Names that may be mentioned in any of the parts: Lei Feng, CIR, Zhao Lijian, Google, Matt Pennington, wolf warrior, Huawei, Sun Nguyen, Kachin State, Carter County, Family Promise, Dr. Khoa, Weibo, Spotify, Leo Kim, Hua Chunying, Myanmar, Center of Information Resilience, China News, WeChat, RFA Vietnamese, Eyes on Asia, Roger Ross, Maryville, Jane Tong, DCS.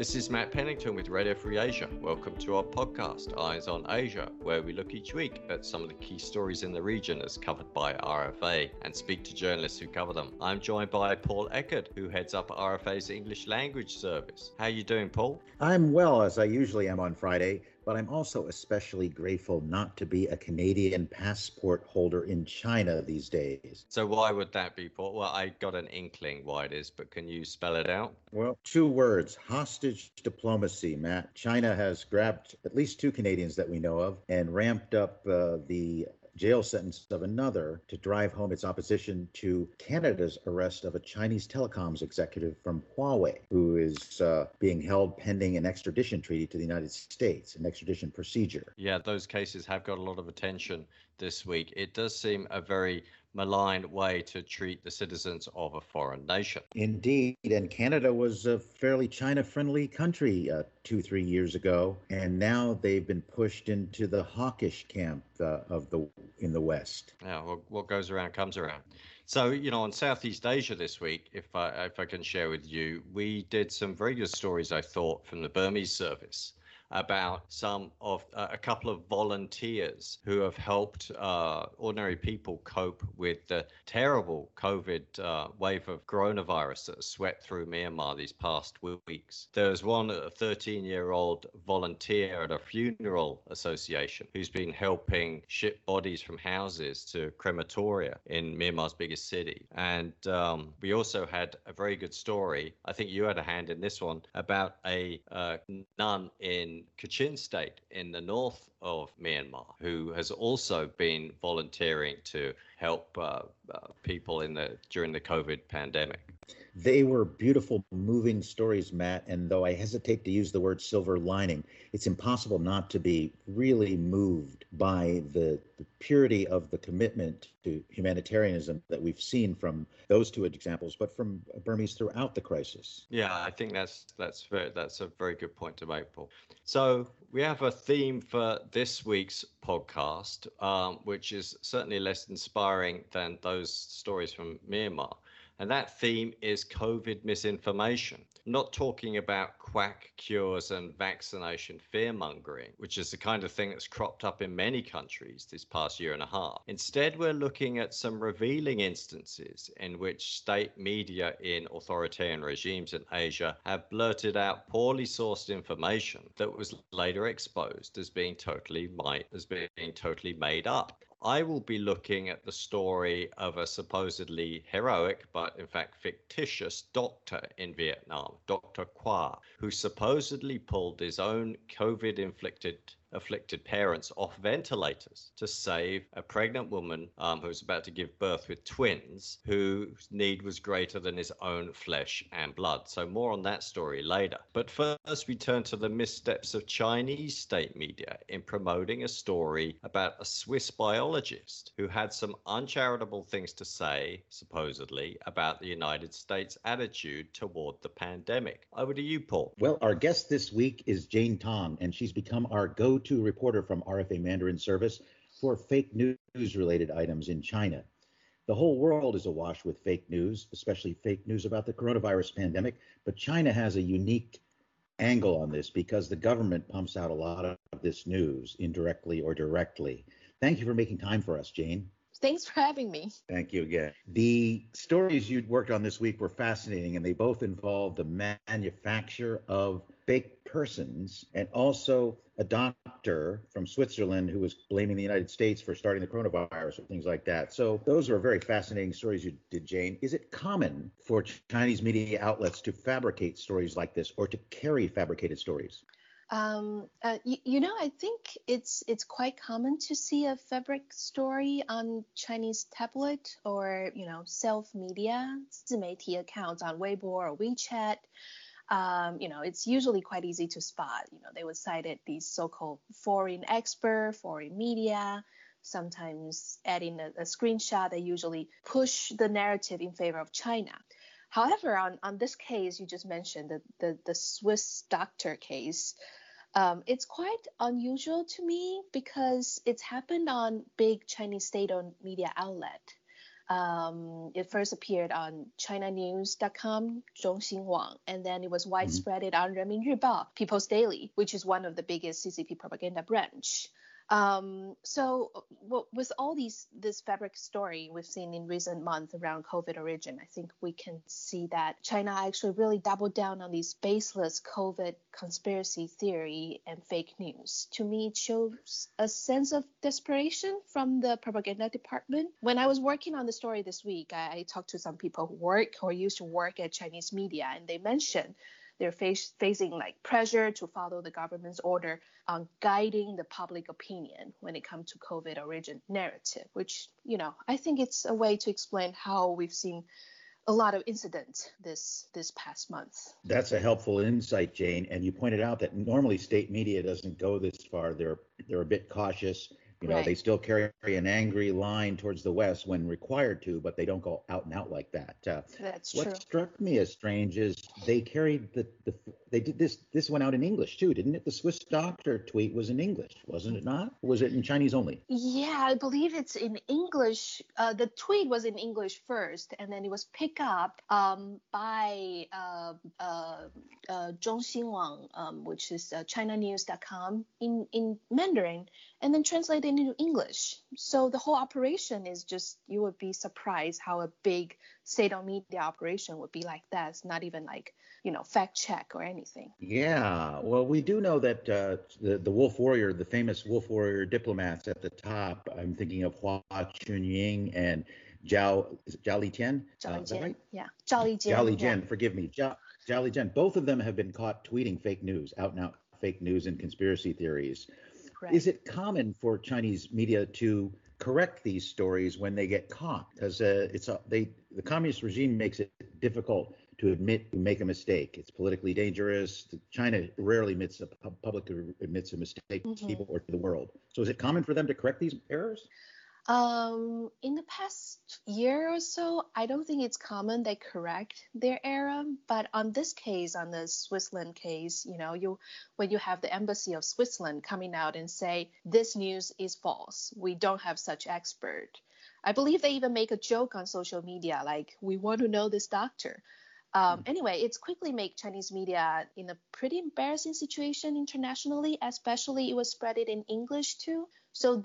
This is Matt Pennington with Radio Free Asia. Welcome to our podcast, Eyes on Asia, where we look each week at some of the key stories in the region as covered by RFA and speak to journalists who cover them. I'm joined by Paul Eckert, who heads up RFA's English language service. How are you doing, Paul? I'm well, as I usually am on Friday, but I'm also especially grateful not to be a Canadian passport holder in China these days. So why would that be, Paul? Well, I got an inkling why it is, but can you spell it out? Well, two words, hostage diplomacy, Matt. China has grabbed at least two Canadians that we know of and ramped up the jail sentence of another to drive home its opposition to Canada's arrest of a Chinese telecoms executive from Huawei, who is being held pending an extradition treaty to the United States, an extradition procedure. Yeah, those cases have got a lot of attention this week. It does seem a very malign way to treat the citizens of a foreign nation. Indeed, and Canada was a fairly China-friendly country 2-3 years ago, and now they've been pushed into the hawkish camp in the West. Yeah, well, what goes around comes around. So, you know, on Southeast Asia this week, if I can share with you, we did some very good stories, I thought, from the Burmese service about some of a couple of volunteers who have helped ordinary people cope with the terrible COVID wave of coronavirus that has swept through Myanmar these past weeks. There's one, a 13-year-old volunteer at a funeral association who's been helping ship bodies from houses to crematoria in Myanmar's biggest city. And we also had a very good story, I think you had a hand in this one, about a nun in Kachin State in the north of Myanmar, who has also been volunteering to help people during the COVID pandemic. They were beautiful, moving stories, Matt, and though I hesitate to use the word silver lining, it's impossible not to be really moved by the purity of the commitment to humanitarianism that we've seen from those two examples, but from Burmese throughout the crisis. Yeah, I think that's a very good point to make, Paul. So we have a theme for this week's podcast, which is certainly less inspiring than those stories from Myanmar. And that theme is COVID misinformation. I'm not talking about quack cures and vaccination fearmongering, which is the kind of thing that's cropped up in many countries this past year and a half. Instead, we're looking at some revealing instances in which state media in authoritarian regimes in Asia have blurted out poorly sourced information that was later exposed as being totally made up. I will be looking at the story of a supposedly heroic, but in fact fictitious doctor in Vietnam, Dr. Khoa, who supposedly pulled his own COVID-afflicted parents off ventilators to save a pregnant woman who was about to give birth with twins, whose need was greater than his own flesh and blood. So more on that story later. But first, we turn to the missteps of Chinese state media in promoting a story about a Swiss biologist who had some uncharitable things to say, supposedly, about the United States' attitude toward the pandemic. Over to you, Paul. Well, our guest this week is Jane Tong, and she's become our go-to reporter from RFA Mandarin Service for fake news-related items in China. The whole world is awash with fake news, especially fake news about the coronavirus pandemic, but China has a unique angle on this because the government pumps out a lot of this news, indirectly or directly. Thank you for making time for us, Jane. Thanks for having me. Thank you again. The stories you worked on this week were fascinating, and they both involved the manufacture of fake persons and also a doctor from Switzerland who was blaming the United States for starting the coronavirus or things like that. So those were very fascinating stories you did, Jane. Is it common for Chinese media outlets to fabricate stories like this or to carry fabricated stories? I think it's quite common to see a fabric story on Chinese tablet or, self-media, 自媒体 accounts on Weibo or WeChat. It's usually quite easy to spot. They would cite it, these so-called foreign expert, foreign media, sometimes adding a screenshot that usually push the narrative in favor of China. However, on this case, you just mentioned the Swiss doctor case. It's quite unusual to me because it's happened on big Chinese state-owned media outlet. It first appeared on ChinaNews.com, Zhongxin Wang, and then it was widespread on 人民日报, People's Daily, which is one of the biggest CCP propaganda branch. So with all this fabric story we've seen in recent months around COVID origin, I think we can see that China actually really doubled down on these baseless COVID conspiracy theory and fake news. To me, it shows a sense of desperation from the propaganda department. When I was working on the story this week, I talked to some people who work or used to work at Chinese media, and they mentioned they're facing like pressure to follow the government's order on guiding the public opinion when it comes to COVID origin narrative, which, you know, I think it's a way to explain how we've seen a lot of incidents this past month. That's a helpful insight, Jane. And you pointed out that normally state media doesn't go this far. They're a bit cautious. You know, right. They still carry an angry line towards the West when required to, but they don't go out and out like that. That's true. What struck me as strange is they carried they did this went out in English too, didn't it? The Swiss doctor tweet was in English, wasn't it not? Or was it in Chinese only? Yeah, I believe it's in English. The tweet was in English first, and then it was picked up by Zhongxin Wang, which is ChinaNews.com in Mandarin, and then translated into English. So the whole operation is just, you would be surprised how a big state-owned media operation would be like that. It's not even like, you know, fact check or anything. Yeah, well, we do know that the wolf warrior, the famous wolf warrior diplomats at the top, I'm thinking of Hua Chunying and Zhao Lijian. Is that right? Yeah. Zhao Lijian, yeah. Forgive me. Zhao Lijian. Both of them have been caught tweeting fake news, out and out fake news and conspiracy theories. Right. Is it common for Chinese media to correct these stories when they get caught? Because the communist regime makes it difficult to admit to make a mistake. It's politically dangerous. China rarely publicly admits a mistake to people or to the world. So is it common for them to correct these errors? In the past year or so, I don't think it's common they correct their error. But on this case, on the Switzerland case, you know, when you have the embassy of Switzerland coming out and say, this news is false. We don't have such expert. I believe they even make a joke on social media, like, we want to know this doctor. Anyway, it's quickly made Chinese media in a pretty embarrassing situation internationally, especially it was spread in English too. So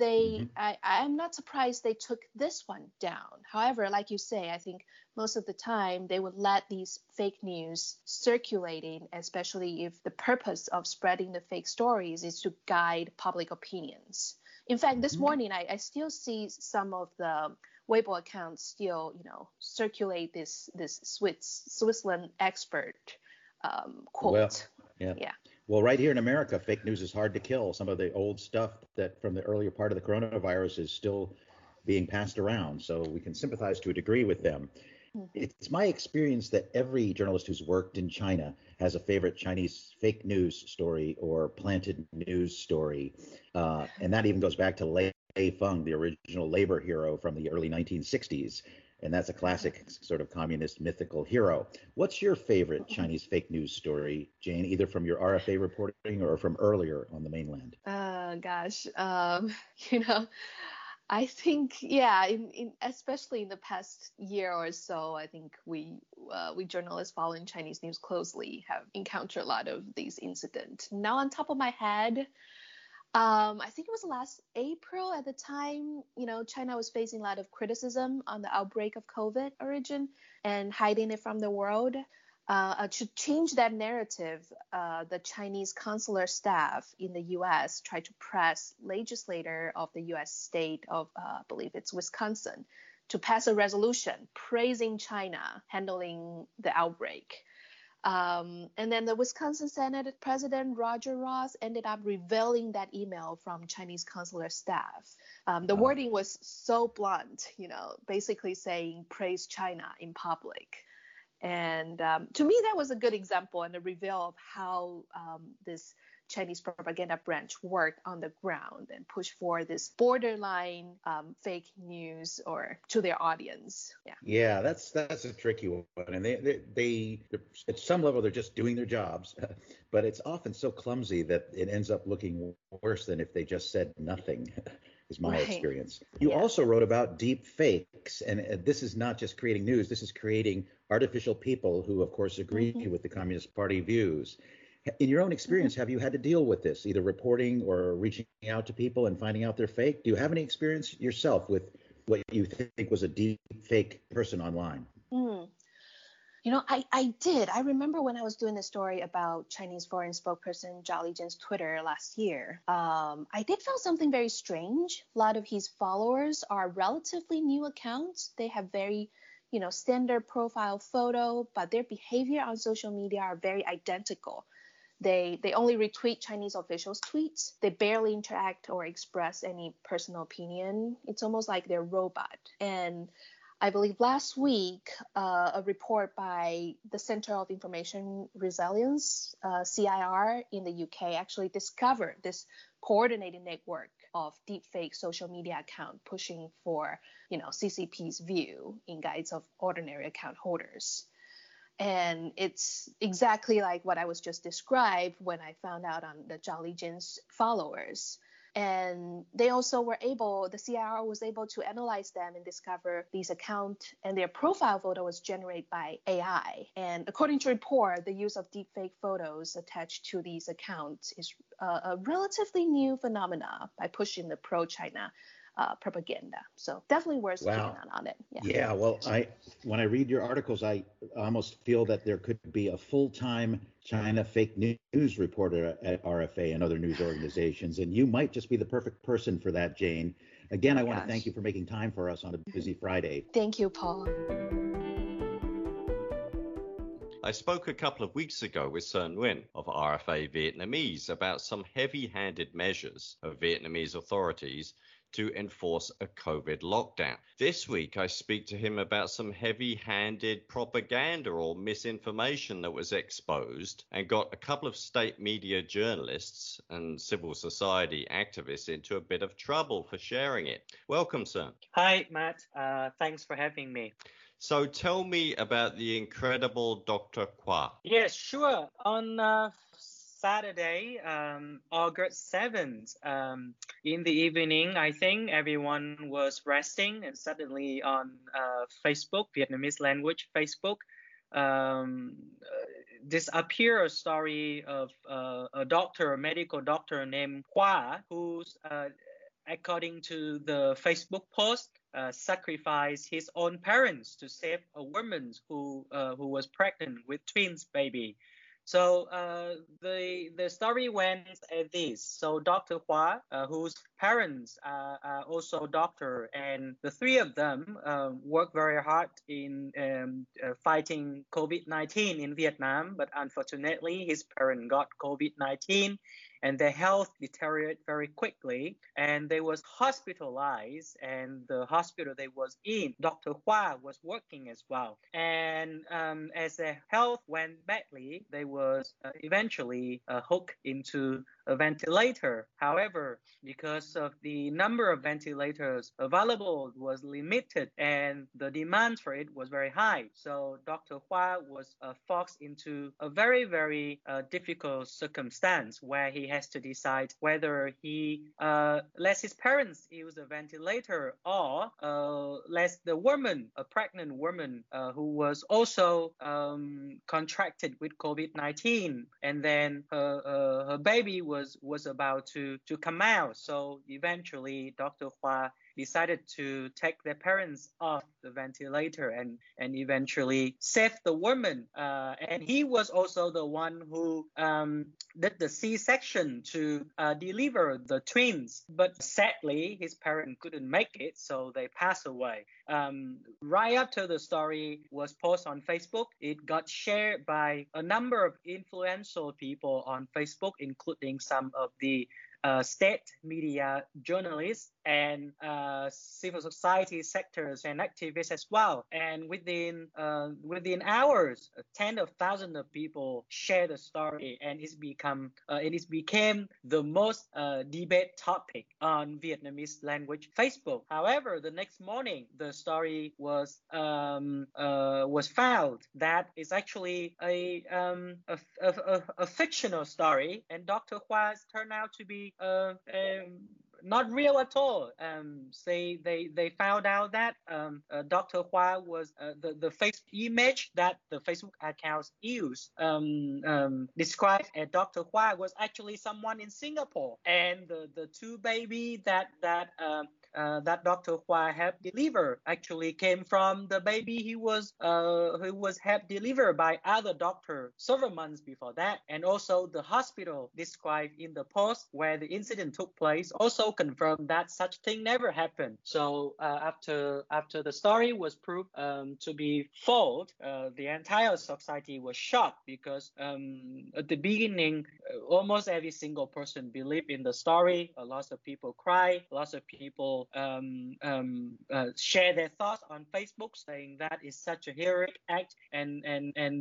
I'm not surprised they took this one down. However, like you say, I think most of the time they would let these fake news circulating, especially if the purpose of spreading the fake stories is to guide public opinions. In fact, this morning, I still see some of the Weibo accounts still, you know, circulate this Switzerland expert quote. Well, yeah. Well, right here in America, fake news is hard to kill. Some of the old stuff that from the earlier part of the coronavirus is still being passed around. So we can sympathize to a degree with them. It's my experience that every journalist who's worked in China has a favorite Chinese fake news story or planted news story. And that even goes back to Lei Feng, the original labor hero from the early 1960s. And that's a classic sort of communist mythical hero. What's your favorite Chinese fake news story, Jane, either from your RFA reporting or from earlier on the mainland? You know, I think, yeah, especially in the past year or so, I think we journalists following Chinese news closely have encountered a lot of these incidents. Now on top of my head, I think it was last April at the time, you know, China was facing a lot of criticism on the outbreak of COVID origin and hiding it from the world. To change that narrative, the Chinese consular staff in the U.S. tried to press legislator of the U.S. state of, I believe it's Wisconsin, to pass a resolution praising China handling the outbreak. And then the Wisconsin Senate President Roger Ross ended up revealing that email from Chinese consular staff. The wording was so blunt, you know, basically saying praise China in public. And to me, that was a good example and a reveal of how this Chinese propaganda branch worked on the ground and pushed for this borderline fake news or to their audience. Yeah, that's a tricky one. And they at some level, they're just doing their jobs, but it's often so clumsy that it ends up looking worse than if they just said nothing. is my experience. You also wrote about deep fakes, and this is not just creating news. This is creating artificial people who, of course, agree with the Communist Party views. In your own experience, have you had to deal with this, either reporting or reaching out to people and finding out they're fake? Do you have any experience yourself with what you think was a deep fake person online? You know, I did. I remember when I was doing the story about Chinese foreign spokesperson Zhao Lijian's Twitter last year, I did find something very strange. A lot of his followers are relatively new accounts. They have very, you know, standard profile photo, but their behavior on social media are very identical. They only retweet Chinese officials' tweets. They barely interact or express any personal opinion. It's almost like they're robot. And I believe last week, a report by the Center of Information Resilience, CIR, in the UK actually discovered this coordinated network of deepfake social media account pushing for, you know, CCP's view in guise of ordinary account holders. And it's exactly like what I was just described when I found out on the Zhao Lijian's followers. And they also were able, the CIR was able to analyze them and discover these accounts, and their profile photo was generated by AI. And according to report, the use of deepfake photos attached to these accounts is a relatively new phenomena by pushing the pro-China propaganda. So definitely worth looking on it. Yeah. Well, when I read your articles, I almost feel that there could be a full-time China fake news reporter at RFA and other news organizations, and you might just be the perfect person for that, Jane. Again, I want to thank you for making time for us on a busy Friday. Thank you, Paul. I spoke a couple of weeks ago with Sun Nguyen of RFA Vietnamese about some heavy-handed measures of Vietnamese authorities to enforce a COVID lockdown. This week, I speak to him about some heavy-handed propaganda or misinformation that was exposed and got a couple of state media journalists and civil society activists into a bit of trouble for sharing it. Welcome, sir. Hi, Matt. Thanks for having me. So tell me about the incredible Dr. Khoa. Yes, sure. On Saturday, August 7th, in the evening, I think everyone was resting, and suddenly on Facebook, Vietnamese language Facebook, this appeared a story of a medical doctor named Khoa, who, according to the Facebook post, sacrificed his own parents to save a woman who was pregnant with twins baby. So the story went as this. So Dr. Khoa, whose parents are also doctor, and the three of them work very hard in fighting COVID-19 in Vietnam. But unfortunately, his parent got COVID-19, and their health deteriorated very quickly, and they was hospitalized, and the hospital they was in, Dr. Khoa was working as well. And as their health went badly, they was eventually hooked into a ventilator. However, because of the number of ventilators available was limited, and the demand for it was very high. So Dr. Khoa was forced into a very, very difficult circumstance where he has to decide whether he lets his parents use a ventilator or lets the woman, a pregnant woman who was also contracted with COVID-19, and then her baby was about to come out. So eventually, Dr. Khoa decided to take their parents off the ventilator and eventually save the woman. And he was also the one who did the C-section to deliver the twins. But sadly, his parent couldn't make it, so they passed away. Right after the story was posted on Facebook, it got shared by a number of influential people on Facebook, including some of the state media journalists and civil society sectors and activists as well. And within hours, tens of thousands of people share the story, and it became the most debate topic on Vietnamese language Facebook. However, the next morning, the story was found that it's actually a fictional story, and Dr. Khoa turned out to be not real at all. Say they found out that Dr. Khoa was the face image that the Facebook accounts used described as Dr. Khoa was actually someone in Singapore, and the two baby that Dr. Khoa had delivered actually came from the baby who was had delivered by other doctor several months before that. And also the hospital described in the post where the incident took place also confirmed that such thing never happened. So after the story was proved to be false, the entire society was shocked because at the beginning almost every single person believed in the story. Lots of people cried. Lots of people share their thoughts on Facebook, saying that is such a heroic act, and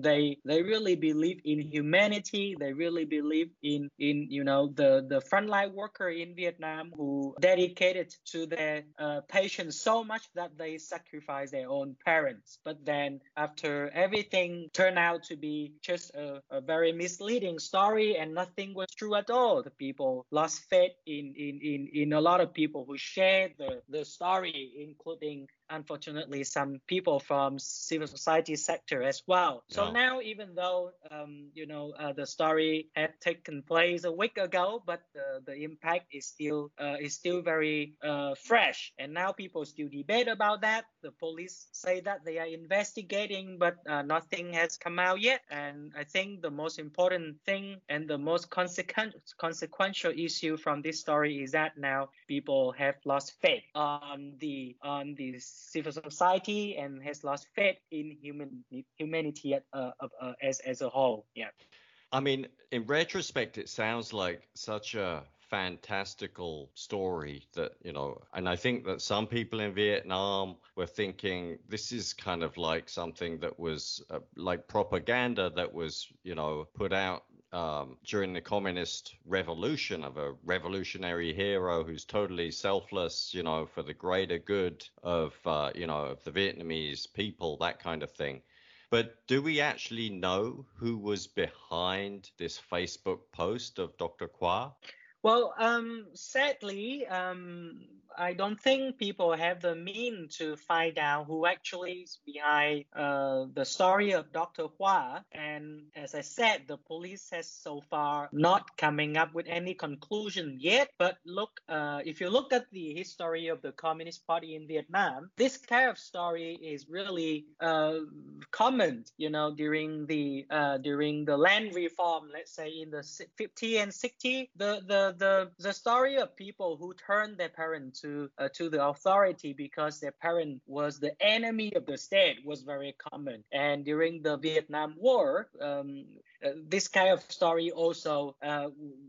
they really believe in humanity. They really believe in the frontline worker in Vietnam who dedicated to their patients so much that they sacrificed their own parents. But then after everything turned out to be just a very misleading story and nothing was true at all, the people lost faith in a lot of people who share the story, including, unfortunately, some people from civil society sector as well. So now, even though the story had taken place a week ago, but the impact is still very fresh, and now people still debate about that. The police say that they are investigating, but nothing has come out yet. And I think the most important thing and the most consequential issue from this story is that now people have lost faith on the civil society and has lost faith in humanity as a whole. Yeah, I mean, in retrospect, it sounds like such a fantastical story that, and I think that some people in Vietnam were thinking this is kind of like something that was like propaganda that was, put out during the communist revolution, of a revolutionary hero who's totally selfless, for the greater good of, of the Vietnamese people, that kind of thing. But do we actually know who was behind this Facebook post of Dr. Khoa? Well, sadly, I don't think people have the means to find out who actually is behind the story of Dr. Khoa. And as I said, the police has so far not coming up with any conclusion yet. But look, if you look at the history of the Communist Party in Vietnam, this kind of story is really common, during the land reform, let's say in the 50s and 60s, the story of people who turned their parents to the authority because their parent was the enemy of the state was very common. And during the Vietnam War, this kind of story also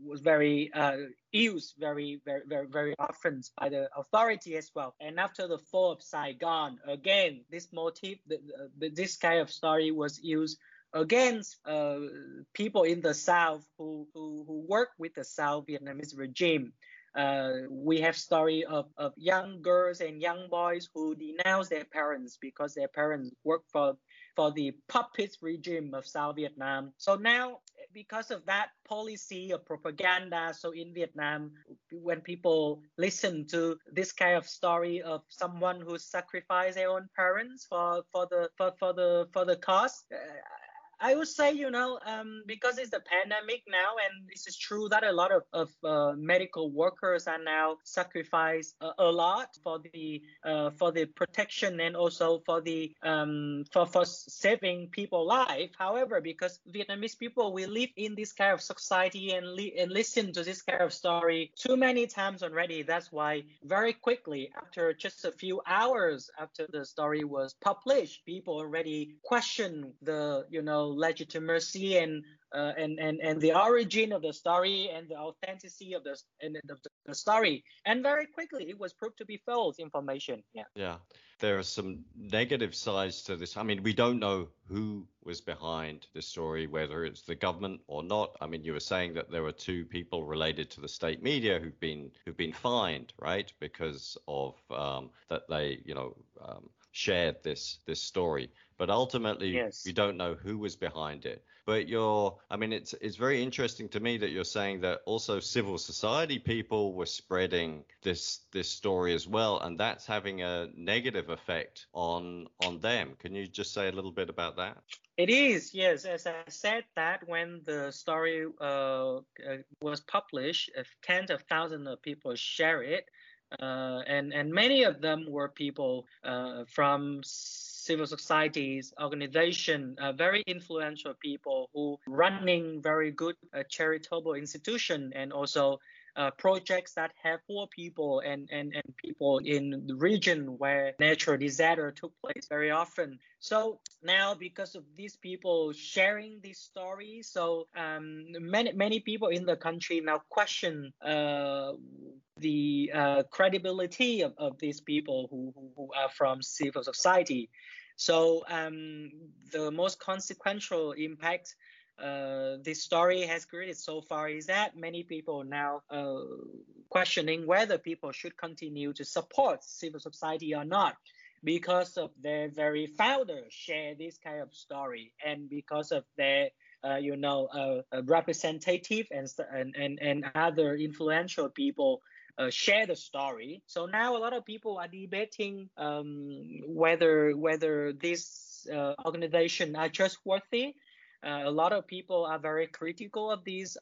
was very used very, very, very, very often by the authority as well. And after the fall of Saigon, again, this motif, this kind of story was used against people in the South who work with the South Vietnamese regime. We have story of young girls and young boys who denounce their parents because their parents work for the puppet regime of South Vietnam. So now, because of that policy of propaganda, so in Vietnam, when people listen to this kind of story of someone who sacrificed their own parents for the cause, I would say, because it's the pandemic now, and this is true that a lot of medical workers are now sacrificed a lot for the protection and also for saving people's life. However, because Vietnamese people, we live in this kind of society and listen to this kind of story too many times already. That's why very quickly, after just a few hours after the story was published, people already question the legitimacy and the origin of the story and the authenticity of the story, and very quickly it was proved to be false information. Yeah, there are some negative sides to this. I mean, we don't know who was behind the story, whether it's the government or not. I mean, you were saying that there were two people related to the state media who've been fined, right, because of that they shared this story. But ultimately, we don't know who was behind it. But it's very interesting to me that you're saying that also civil society people were spreading this story as well, and that's having a negative effect on them. Can you just say a little bit about that? It is, yes. As I said, that when the story was published, tens of thousands of people share it, and many of them were people from civil societies, organization, very influential people who running very good charitable institution, and also projects that have poor people and people in the region where natural disaster took place very often. So now, because of these people sharing these stories, so many people in the country now question the credibility of these people who are from civil society. So the most consequential impact this story has created so far is that many people now questioning whether people should continue to support civil society or not, because of their very founders share this kind of story, and because of their representative and other influential people share the story. So now a lot of people are debating whether this organization are trustworthy. A lot of people are very critical of these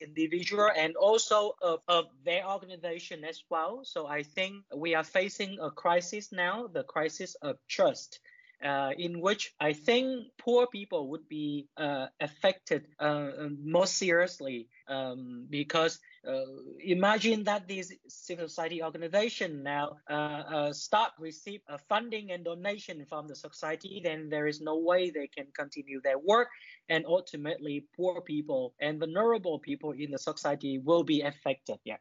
individual, and also of their organization as well. So I think we are facing a crisis now, the crisis of trust, in which I think poor people would be affected most seriously, because imagine that these civil society organization now start receive funding and donation from the society, then there is no way they can continue their work, and ultimately poor people and vulnerable people in the society will be affected. Yeah.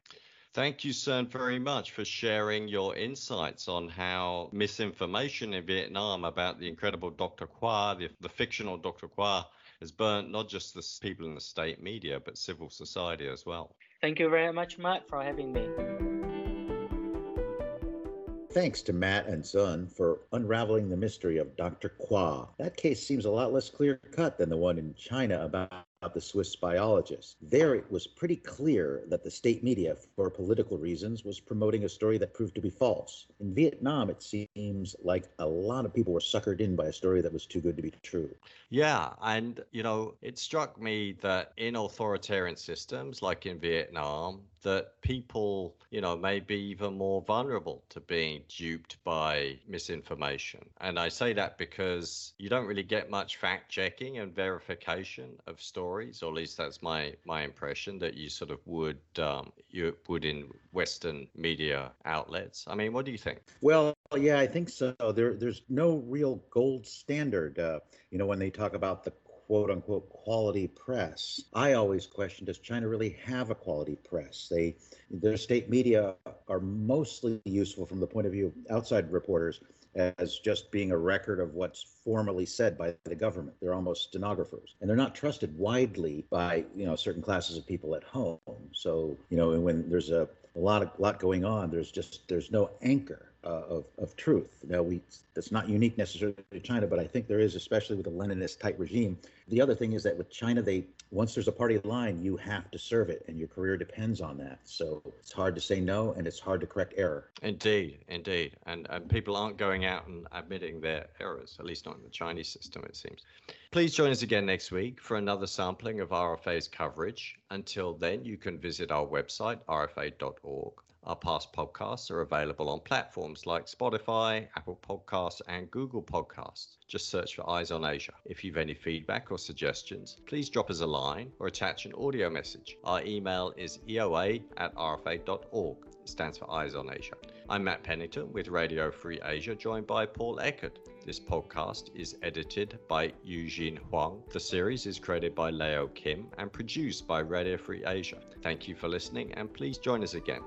Thank you, Sun, very much for sharing your insights on how misinformation in Vietnam about the incredible Dr. Khoa, the fictional Dr. Khoa, has burnt not just the people in the state media, but civil society as well. Thank you very much, Matt, for having me. Thanks to Matt and Sun for unraveling the mystery of Dr. Khoa. That case seems a lot less clear-cut than the one in China about the Swiss biologist. There, it was pretty clear that the state media, for political reasons, was promoting a story that proved to be false. In Vietnam, it seems like a lot of people were suckered in by a story that was too good to be true. Yeah, and, it struck me that in authoritarian systems, like in Vietnam, that people, may be even more vulnerable to being duped by misinformation. And I say that because you don't really get much fact-checking and verification of stories, or at least that's my impression, that you sort of would in Western media outlets. I mean, what do you think? Well, yeah, I think so. There's no real gold standard, when they talk about the quote-unquote quality press. I always question, does China really have a quality press? Their state media are mostly useful from the point of view of outside reporters as just being a record of what's formally said by the government. They're almost stenographers, and they're not trusted widely by, certain classes of people at home. So, when there's a lot going on, there's no anchor of truth. Now, that's not unique necessarily to China, but I think there is, especially with a Leninist type regime. The other thing is that with China, once there's a party line, you have to serve it, and your career depends on that. So it's hard to say no, and it's hard to correct error. Indeed. And people aren't going out and admitting their errors, at least not in the Chinese system, it seems. Please join us again next week for another sampling of RFA's coverage. Until then, you can visit our website, rfa.org. Our past podcasts are available on platforms like Spotify, Apple Podcasts, and Google Podcasts. Just search for Eyes on Asia. If you've any feedback or suggestions, please drop us a line or attach an audio message. Our email is eoa@rfa.org. It stands for Eyes on Asia. I'm Matt Pennington with Radio Free Asia, joined by Paul Eckert. This podcast is edited by Eugene Huang. The series is created by Leo Kim and produced by Radio Free Asia. Thank you for listening, and please join us again.